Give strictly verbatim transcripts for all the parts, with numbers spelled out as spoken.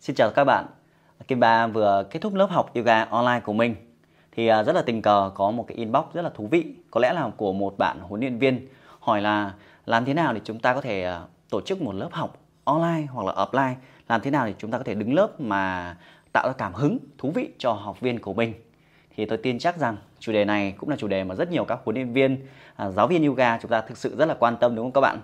Xin chào các bạn. Kim Ba vừa kết thúc lớp học yoga online của mình. Thì rất là tình cờ có một cái inbox rất là thú vị, có lẽ là của một bạn huấn luyện viên hỏi là làm thế nào để chúng ta có thể tổ chức một lớp học online hoặc là offline, làm thế nào để chúng ta có thể đứng lớp mà tạo ra cảm hứng thú vị cho học viên của mình. Thì tôi tin chắc rằng chủ đề này cũng là chủ đề mà rất nhiều các huấn luyện viên, giáo viên yoga chúng ta thực sự rất là quan tâm, đúng không các bạn?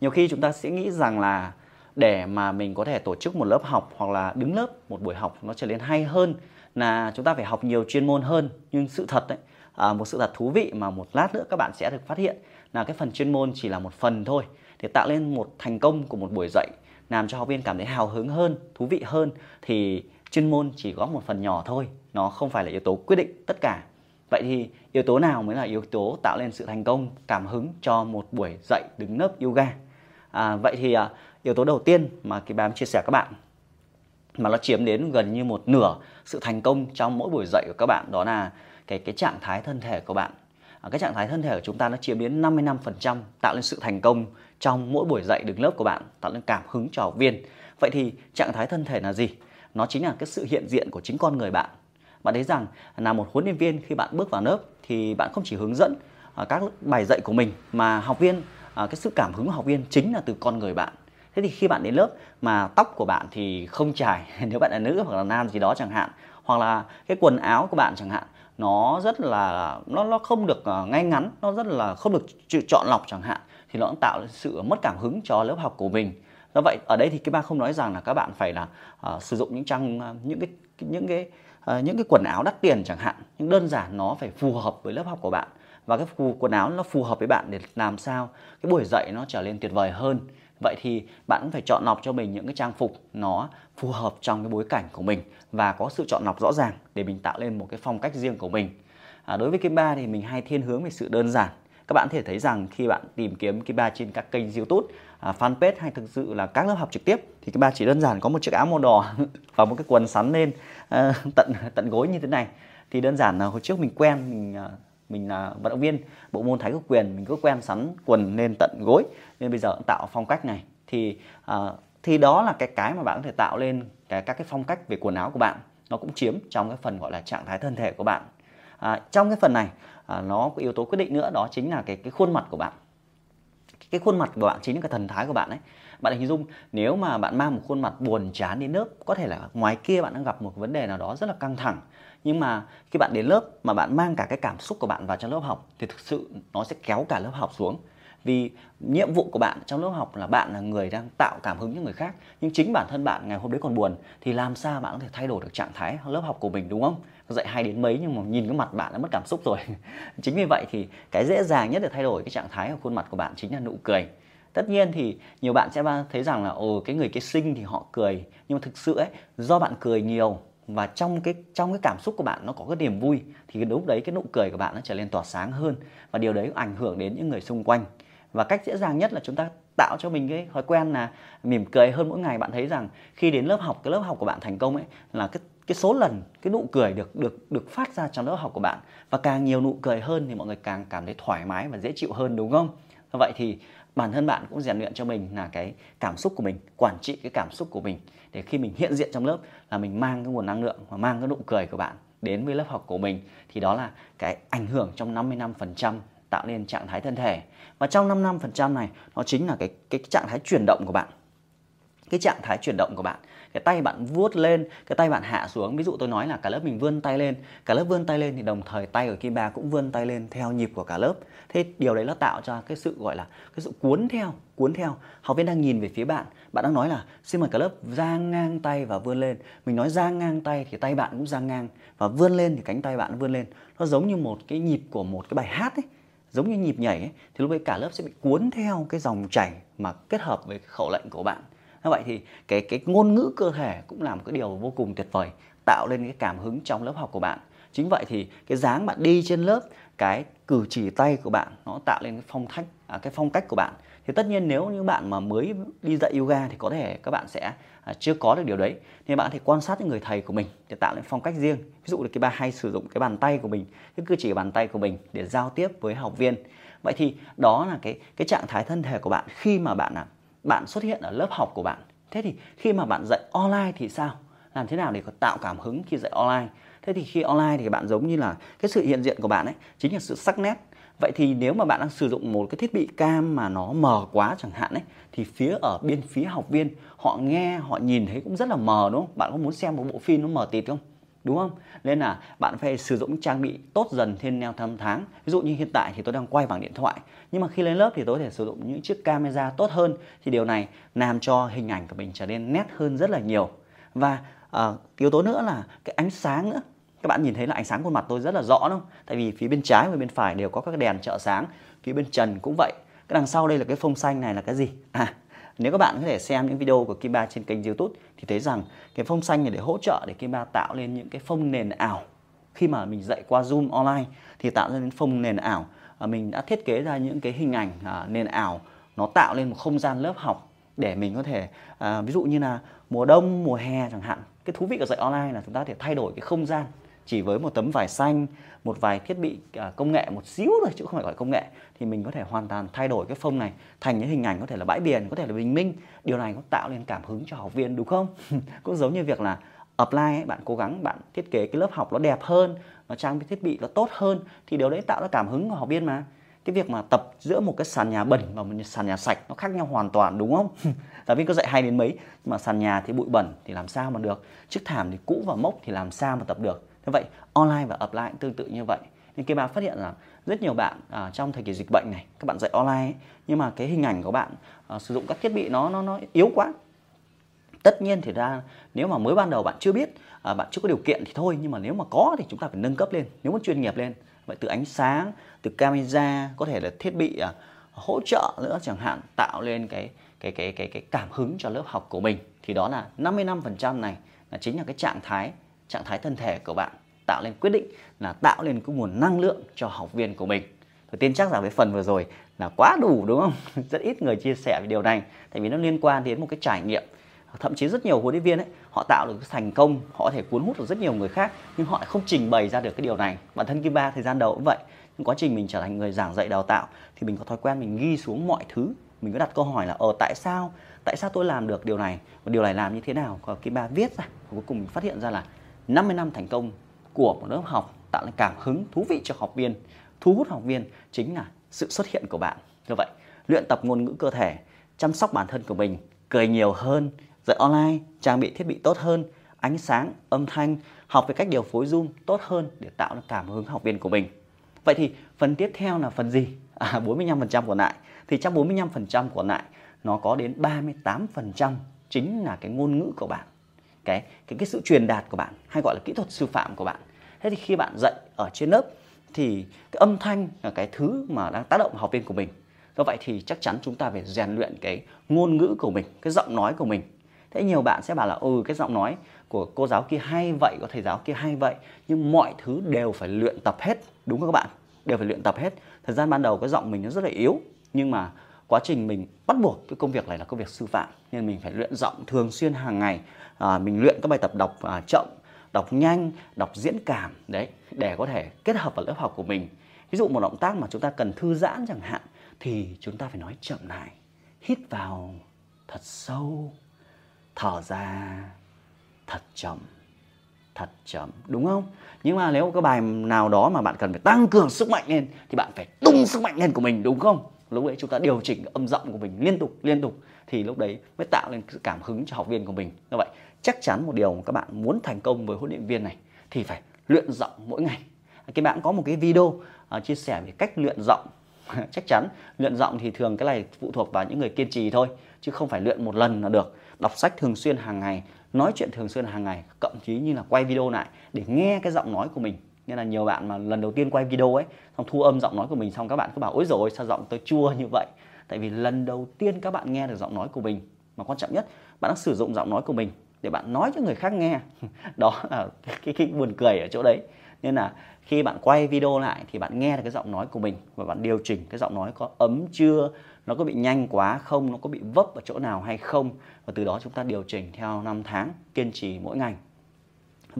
Nhiều khi chúng ta sẽ nghĩ rằng là để mà mình có thể tổ chức một lớp học hoặc là đứng lớp một buổi học nó trở nên hay hơn là chúng ta phải học nhiều chuyên môn hơn. Nhưng sự thật đấy, à, một sự thật thú vị mà một lát nữa các bạn sẽ được phát hiện là cái phần chuyên môn chỉ là một phần thôi để tạo nên một thành công của một buổi dạy, làm cho học viên cảm thấy hào hứng hơn, thú vị hơn. Thì chuyên môn chỉ góp một phần nhỏ thôi, nó không phải là yếu tố quyết định tất cả. Vậy thì yếu tố nào mới là yếu tố tạo nên sự thành công, cảm hứng cho một buổi dạy đứng lớp yoga? À, vậy thì à, yếu tố đầu tiên mà Kim Ba chia sẻ các bạn mà nó chiếm đến gần như một nửa sự thành công trong mỗi buổi dạy của các bạn, đó là cái cái trạng thái thân thể của bạn. À, cái trạng thái thân thể của chúng ta nó chiếm đến năm mươi lăm phần trăm tạo nên sự thành công trong mỗi buổi dạy đứng lớp của bạn, tạo nên cảm hứng cho học viên. Vậy thì trạng thái thân thể là gì? Nó chính là cái sự hiện diện của chính con người bạn. Bạn thấy rằng là một huấn luyện viên khi bạn bước vào lớp thì bạn không chỉ hướng dẫn à, các bài dạy của mình mà học viên à, cái sự cảm hứng của học viên chính là từ con người bạn. Thế thì khi bạn đến lớp mà tóc của bạn thì không chải, nếu bạn là nữ hoặc là nam gì đó chẳng hạn, hoặc là cái quần áo của bạn chẳng hạn, nó rất là nó nó không được ngay ngắn, nó rất là không được chọn lọc chẳng hạn, thì nó cũng tạo sự mất cảm hứng cho lớp học của mình. Do vậy ở đây thì Kim Ba không nói rằng là các bạn phải là uh, sử dụng những trang những cái những cái uh, những cái quần áo đắt tiền chẳng hạn, nhưng đơn giản nó phải phù hợp với lớp học của bạn, và cái quần áo nó phù hợp với bạn để làm sao cái buổi dạy nó trở nên tuyệt vời hơn. Vậy thì bạn cũng phải chọn lọc cho mình những cái trang phục nó phù hợp trong cái bối cảnh của mình và có sự chọn lọc rõ ràng để mình tạo lên một cái phong cách riêng của mình. À, đối với Kim Ba thì mình hay thiên hướng về sự đơn giản. Các bạn có thể thấy rằng khi bạn tìm kiếm Kim Ba trên các kênh YouTube, à, fanpage hay thực sự là các lớp học trực tiếp thì Kim Ba chỉ đơn giản có một chiếc áo màu đỏ và một cái quần sắn lên à, tận tận gối như thế này. Thì đơn giản là hồi trước mình quen, mình mình là vận động viên bộ môn thái cực quyền, mình cứ quen sắn quần lên tận gối nên bây giờ cũng tạo phong cách này. Thì à, thì đó là cái cái mà bạn có thể tạo lên cái các cái phong cách về quần áo của bạn, nó cũng chiếm trong cái phần gọi là trạng thái thân thể của bạn. À, trong cái phần này à, nó có yếu tố quyết định nữa, đó chính là cái cái khuôn mặt của bạn. Cái khuôn mặt của bạn chính là cái thần thái của bạn ấy. Bạn hình dung nếu mà bạn mang một khuôn mặt buồn chán đến lớp, có thể là ngoài kia bạn đang gặp một vấn đề nào đó rất là căng thẳng, nhưng mà khi bạn đến lớp mà bạn mang cả cái cảm xúc của bạn vào trong lớp học thì thực sự nó sẽ kéo cả lớp học xuống. Vì nhiệm vụ của bạn trong lớp học là bạn là người đang tạo cảm hứng cho người khác, nhưng chính bản thân bạn ngày hôm đấy còn buồn thì làm sao bạn có thể thay đổi được trạng thái lớp học của mình, đúng không? Dạy hay đến mấy nhưng mà nhìn cái mặt bạn đã mất cảm xúc rồi. Chính vì vậy thì cái dễ dàng nhất để thay đổi cái trạng thái của khuôn mặt của bạn chính là nụ cười. Tất nhiên thì nhiều bạn sẽ thấy rằng là ồ, cái người kia xinh thì họ cười, nhưng mà thực sự ấy, do bạn cười nhiều và trong cái trong cái cảm xúc của bạn nó có cái niềm vui thì lúc đấy cái nụ cười của bạn nó trở nên tỏa sáng hơn, và điều đấy ảnh hưởng đến những người xung quanh. Và cách dễ dàng nhất là chúng ta tạo cho mình cái thói quen là mỉm cười hơn mỗi ngày. Bạn thấy rằng khi đến lớp học, cái lớp học của bạn thành công ấy là cái cái số lần cái nụ cười được được được phát ra trong lớp học của bạn, và càng nhiều nụ cười hơn thì mọi người càng cảm thấy thoải mái và dễ chịu hơn, đúng không? Vậy thì bản thân bạn cũng rèn luyện cho mình là cái cảm xúc của mình, quản trị cái cảm xúc của mình để khi mình hiện diện trong lớp là mình mang cái nguồn năng lượng và mang cái nụ cười của bạn đến với lớp học của mình. Thì đó là cái ảnh hưởng trong năm mươi lăm phần trăm tạo nên trạng thái thân thể. Và trong năm mươi lăm phần trăm này nó chính là cái cái trạng thái chuyển động của bạn. Cái trạng thái chuyển động của bạn, cái tay bạn vuốt lên, cái tay bạn hạ xuống. Ví dụ tôi nói là cả lớp mình vươn tay lên, cả lớp vươn tay lên thì đồng thời tay của Kim Ba cũng vươn tay lên theo nhịp của cả lớp. Thế điều đấy nó tạo cho cái sự gọi là cái sự cuốn theo, cuốn theo. Học viên đang nhìn về phía bạn, bạn đang nói là xin mời cả lớp dang ngang tay và vươn lên. Mình nói dang ngang tay thì tay bạn cũng dang ngang, và vươn lên thì cánh tay bạn vươn lên. Nó giống như một cái nhịp của một cái bài hát ấy, giống như nhịp nhảy ấy. Thì lúc ấy cả lớp sẽ bị cuốn theo cái dòng chảy mà kết hợp với khẩu lệnh của bạn. Vậy thì cái cái ngôn ngữ cơ thể cũng là một cái điều vô cùng tuyệt vời, tạo lên cái cảm hứng trong lớp học của bạn. Chính vậy thì cái dáng bạn đi trên lớp, cái cử chỉ tay của bạn nó tạo lên cái phong cách à, cái phong cách của bạn. Thì tất nhiên nếu như bạn mà mới đi dạy yoga thì có thể các bạn sẽ à, chưa có được điều đấy. Nên bạn có thể quan sát những người thầy của mình để tạo lên phong cách riêng. Ví dụ là Kim Ba hay sử dụng cái bàn tay của mình, cái cử chỉ bàn tay của mình để giao tiếp với học viên. Vậy thì đó là cái cái trạng thái thân thể của bạn khi mà bạn là bạn xuất hiện ở lớp học của bạn. Thế thì khi mà bạn dạy online thì sao? Làm thế nào để có tạo cảm hứng khi dạy online? Thế thì khi online thì bạn giống như là cái sự hiện diện của bạn ấy chính là sự sắc nét. Vậy thì nếu mà bạn đang sử dụng một cái thiết bị cam mà nó mờ quá chẳng hạn ấy, thì phía ở bên phía học viên họ nghe, họ nhìn thấy cũng rất là mờ, đúng không? Bạn có muốn xem một bộ phim nó mờ tịt không? Đúng không? Nên là bạn phải sử dụng trang bị tốt dần thêm theo năm tháng. Ví dụ như hiện tại thì tôi đang quay bằng điện thoại, nhưng mà khi lên lớp thì tôi có thể sử dụng những chiếc camera tốt hơn, thì điều này làm cho hình ảnh của mình trở nên nét hơn rất là nhiều. Và à, yếu tố nữa là cái ánh sáng nữa. Các bạn nhìn thấy là ánh sáng khuôn mặt tôi rất là rõ, đúng không? Tại vì phía bên trái và bên phải đều có các đèn trợ sáng, phía bên trần cũng vậy. Cái đằng sau đây là cái phông xanh này là cái gì? À, nếu các bạn có thể xem những video của Kim Ba trên kênh YouTube thì thấy rằng cái phông xanh này để hỗ trợ để Kim Ba tạo lên những cái phông nền ảo. Khi mà mình dạy qua Zoom online thì tạo ra những phông nền ảo. À, mình đã thiết kế ra những cái hình ảnh à, nền ảo, nó tạo lên một không gian lớp học để mình có thể à, ví dụ như là mùa đông, mùa hè chẳng hạn. Cái thú vị của dạy online là chúng ta có thể thay đổi cái không gian chỉ với một tấm vải xanh, một vài thiết bị công nghệ một xíu thôi chứ không phải gọi công nghệ, thì mình có thể hoàn toàn thay đổi cái phông này thành những hình ảnh có thể là bãi biển, có thể là bình minh. Điều này cũng tạo nên cảm hứng cho học viên, đúng không? Cũng giống như việc là offline, bạn cố gắng bạn thiết kế cái lớp học nó đẹp hơn, nó trang bị thiết bị nó tốt hơn, thì điều đấy tạo ra cảm hứng của học viên mà. Cái việc mà tập giữa một cái sàn nhà bẩn và một sàn nhà sạch nó khác nhau hoàn toàn, đúng không? Giáo viên có dạy hay đến mấy mà sàn nhà thì bụi bẩn thì làm sao mà được, chiếc thảm thì cũ và mốc thì làm sao mà tập được. Thế vậy online và offline tương tự như vậy. Nên Kim Ba phát hiện rằng rất nhiều bạn à, trong thời kỳ dịch bệnh này các bạn dạy online ấy, nhưng mà cái hình ảnh của bạn à, sử dụng các thiết bị nó nó nó yếu quá. Tất nhiên thì ra nếu mà mới ban đầu bạn chưa biết, à, bạn chưa có điều kiện thì thôi, nhưng mà nếu mà có thì chúng ta phải nâng cấp lên, nếu muốn chuyên nghiệp lên. Vậy từ ánh sáng, từ camera, có thể là thiết bị à, hỗ trợ nữa chẳng hạn, tạo lên cái cái cái cái cái cảm hứng cho lớp học của mình, thì đó là năm mươi lăm phần trăm này là chính là cái trạng thái trạng thái thân thể của bạn, tạo lên quyết định là tạo lên cái nguồn năng lượng cho học viên của mình. Tôi tin chắc rằng cái phần vừa rồi là quá đủ, đúng không? Rất ít người chia sẻ về điều này, tại vì nó liên quan đến một cái trải nghiệm. Thậm chí rất nhiều huấn luyện viên ấy, họ tạo được cái thành công, họ có thể cuốn hút được rất nhiều người khác, nhưng họ không trình bày ra được cái điều này. Bản thân Kim Ba thời gian đầu cũng vậy, trong quá trình mình trở thành người giảng dạy đào tạo thì mình có thói quen mình ghi xuống mọi thứ. Mình có đặt câu hỏi là ờ tại sao tại sao tôi làm được điều này, điều này làm như thế nào. Còn Kim Ba viết ra, cuối cùng mình phát hiện ra là năm mươi năm thành công của một lớp học tạo nên cảm hứng thú vị cho học viên, thu hút học viên chính là sự xuất hiện của bạn. Do vậy, luyện tập ngôn ngữ cơ thể, chăm sóc bản thân của mình, cười nhiều hơn, dạy online, trang bị thiết bị tốt hơn, ánh sáng, âm thanh, học về cách điều phối Zoom tốt hơn để tạo ra cảm hứng học viên của mình. Vậy thì phần tiếp theo là phần gì? À, bốn mươi lăm phần trăm còn lại. Thì trong bốn mươi lăm phần trăm còn lại nó có đến ba mươi tám phần trăm chính là cái ngôn ngữ của bạn. Cái, cái, cái sự truyền đạt của bạn, hay gọi là kỹ thuật sư phạm của bạn. Thế thì khi bạn dạy ở trên lớp thì cái âm thanh là cái thứ mà đang tác động học viên của mình. Do vậy thì chắc chắn chúng ta phải rèn luyện cái ngôn ngữ của mình, cái giọng nói của mình. Thế nhiều bạn sẽ bảo là ừ cái giọng nói của cô giáo kia hay vậy, của thầy giáo kia hay vậy, nhưng mọi thứ đều phải luyện tập hết, đúng không các bạn? Đều phải luyện tập hết. Thời gian ban đầu cái giọng mình nó rất là yếu, nhưng mà quá trình mình bắt buộc cái công việc này là công việc sư phạm, nên mình phải luyện giọng thường xuyên hàng ngày. À, mình luyện các bài tập đọc à, chậm, đọc nhanh, đọc diễn cảm đấy, để có thể kết hợp vào lớp học của mình. Ví dụ một động tác mà chúng ta cần thư giãn chẳng hạn, thì chúng ta phải nói chậm lại, hít vào thật sâu, thở ra thật chậm, thật chậm, đúng không? Nhưng mà nếu có bài nào đó mà bạn cần phải tăng cường sức mạnh lên thì bạn phải tung sức mạnh lên của mình, đúng không? Lúc đấy chúng ta điều chỉnh âm giọng của mình liên tục liên tục thì lúc đấy mới tạo nên sự cảm hứng cho học viên của mình. Như vậy chắc chắn một điều mà các bạn muốn thành công với huấn luyện viên này thì phải luyện giọng mỗi ngày. Các bạn có một cái video uh, chia sẻ về cách luyện giọng. Chắc chắn luyện giọng thì thường cái này phụ thuộc vào những người kiên trì thôi, chứ không phải luyện một lần là được. Đọc sách thường xuyên hàng ngày, nói chuyện thường xuyên hàng ngày, cộng chí như là quay video lại để nghe cái giọng nói của mình. Nên là nhiều bạn mà lần đầu tiên quay video ấy, xong thu âm giọng nói của mình xong các bạn cứ bảo ôi dồi ôi sao giọng tôi chua như vậy. Tại vì lần đầu tiên các bạn nghe được giọng nói của mình. Mà quan trọng nhất, bạn đang sử dụng giọng nói của mình để bạn nói cho người khác nghe. Đó là cái, cái buồn cười ở chỗ đấy. Nên là khi bạn quay video lại thì bạn nghe được cái giọng nói của mình và bạn điều chỉnh cái giọng nói có ấm chưa, nó có bị nhanh quá không, nó có bị vấp ở chỗ nào hay không. Và từ đó chúng ta điều chỉnh theo năm tháng kiên trì mỗi ngày.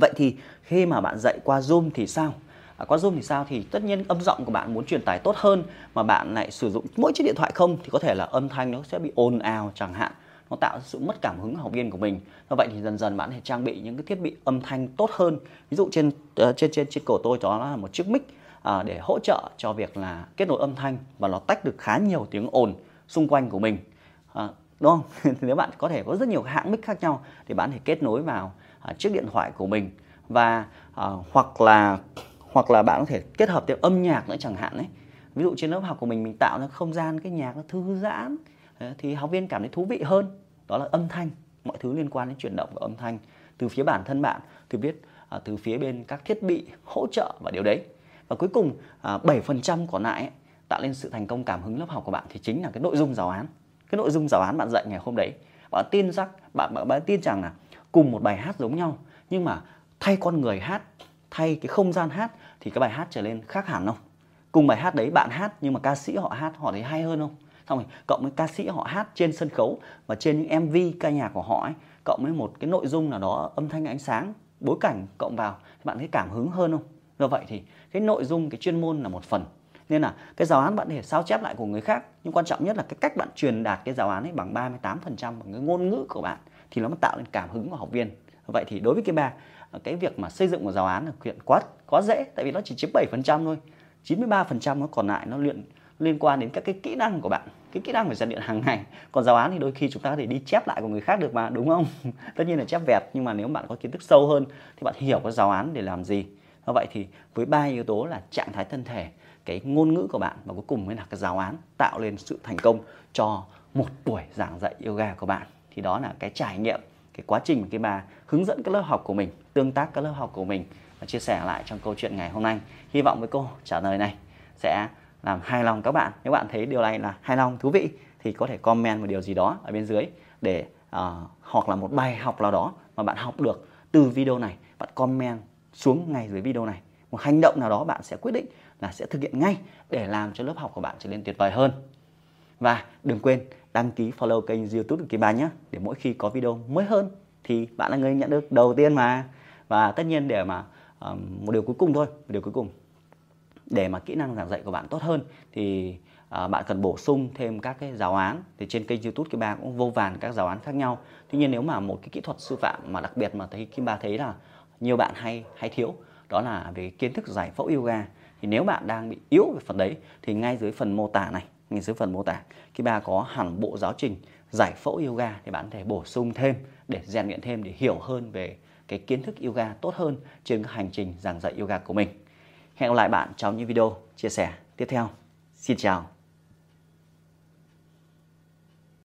Vậy thì khi mà bạn dạy qua Zoom thì sao? À, qua Zoom thì sao? Thì tất nhiên âm giọng của bạn muốn truyền tải tốt hơn mà bạn lại sử dụng mỗi chiếc điện thoại không thì có thể là âm thanh nó sẽ bị ồn ào chẳng hạn. nó tạo sự mất cảm hứng học viên của mình. Do vậy thì dần dần bạn hãy trang bị những cái thiết bị âm thanh tốt hơn. Ví dụ trên uh, trên trên trên cổ tôi đó là một chiếc mic uh, để hỗ trợ cho việc là kết nối âm thanh và nó tách được khá nhiều tiếng ồn xung quanh của mình. Uh, đúng không? Nếu bạn có thể có rất nhiều hãng mic khác nhau thì bạn hãy kết nối vào uh, chiếc điện thoại của mình, và uh, hoặc là hoặc là bạn có thể kết hợp tiếng âm nhạc nữa chẳng hạn đấy. Ví dụ trên lớp học của mình mình tạo ra không gian cái nhạc nó thư giãn thì học viên cảm thấy thú vị hơn. Đó là âm thanh, mọi thứ liên quan đến chuyển động và âm thanh từ phía bản thân bạn, từ biết từ phía bên các thiết bị hỗ trợ và điều đấy. Và cuối cùng bảy phần trăm còn lại tạo nên sự thành công cảm hứng lớp học của bạn thì chính là cái nội dung giáo án. Cái nội dung giáo án bạn dạy ngày hôm đấy, bạn tin rằng bạn bạn, bạn tin rằng là cùng một bài hát giống nhau nhưng mà thay con người hát, thay cái không gian hát thì cái bài hát trở nên khác hẳn không? Cùng bài hát đấy bạn hát nhưng mà ca sĩ họ hát họ thấy hay hơn không? Xong rồi cộng với ca sĩ họ hát trên sân khấu và trên những em vê ca nhạc của họ ấy, cộng với một cái nội dung nào đó âm thanh ánh sáng bối cảnh cộng vào thì bạn thấy cảm hứng hơn không? Do vậy thì cái nội dung, cái chuyên môn là một phần, nên là cái giáo án bạn thể sao chép lại của người khác, nhưng quan trọng nhất là cái cách bạn truyền đạt cái giáo án ấy bằng ba mươi tám phần trăm bằng cái ngôn ngữ của bạn thì nó mới tạo nên cảm hứng của học viên. Vậy thì đối với Kim Ba, cái việc mà xây dựng một giáo án là chuyện quá quá dễ, tại vì nó chỉ chiếm bảy phần trăm thôi. chín mươi ba phần trăm nó còn lại nó liên liên quan đến các cái kỹ năng của bạn, cái kỹ năng phải rèn luyện hàng ngày. Còn giáo án thì đôi khi chúng ta có thể đi chép lại của người khác được mà, đúng không? Tất nhiên là chép vẹt, nhưng mà nếu bạn có kiến thức sâu hơn thì bạn hiểu cái giáo án để làm gì. Và vậy thì với ba yếu tố là trạng thái thân thể, cái ngôn ngữ của bạn và cuối cùng mới là cái giáo án tạo nên sự thành công cho một buổi giảng dạy yoga của bạn. Thì đó là cái trải nghiệm, cái quá trình mà Kim Ba hướng dẫn các lớp học của mình, tương tác các lớp học của mình và chia sẻ lại trong câu chuyện ngày hôm nay. Hy vọng với câu trả lời này sẽ làm hài lòng các bạn. Nếu bạn thấy điều này là hài lòng, thú vị thì có thể comment một điều gì đó ở bên dưới để uh, hoặc là một bài học nào đó mà bạn học được từ video này, bạn comment xuống ngay dưới video này. Một hành động nào đó bạn sẽ quyết định là sẽ thực hiện ngay để làm cho lớp học của bạn trở nên tuyệt vời hơn. Và đừng quên đăng ký follow kênh YouTube của Kim Ba nhé, để mỗi khi có video mới hơn thì bạn là người nhận được đầu tiên mà. Và tất nhiên để mà um, một điều cuối cùng thôi, một điều cuối cùng để mà kỹ năng giảng dạy của bạn tốt hơn thì uh, bạn cần bổ sung thêm các cái giáo án. Thì trên kênh YouTube Kim Ba cũng vô vàn các giáo án khác nhau. Tuy nhiên nếu mà một cái kỹ thuật sư phạm mà đặc biệt mà thấy Kim Ba thấy là nhiều bạn hay hay thiếu, đó là về kiến thức giải phẫu yoga. Thì nếu bạn đang bị yếu về phần đấy thì ngay dưới phần mô tả này, ngay dưới phần mô tả Kim Ba có hẳn bộ giáo trình giải phẫu yoga thì bạn có thể bổ sung thêm để rèn luyện thêm, để hiểu hơn về cái kiến thức yoga tốt hơn trên cái hành trình giảng dạy yoga của mình. Hẹn gặp lại bạn trong những video chia sẻ tiếp theo. Xin chào!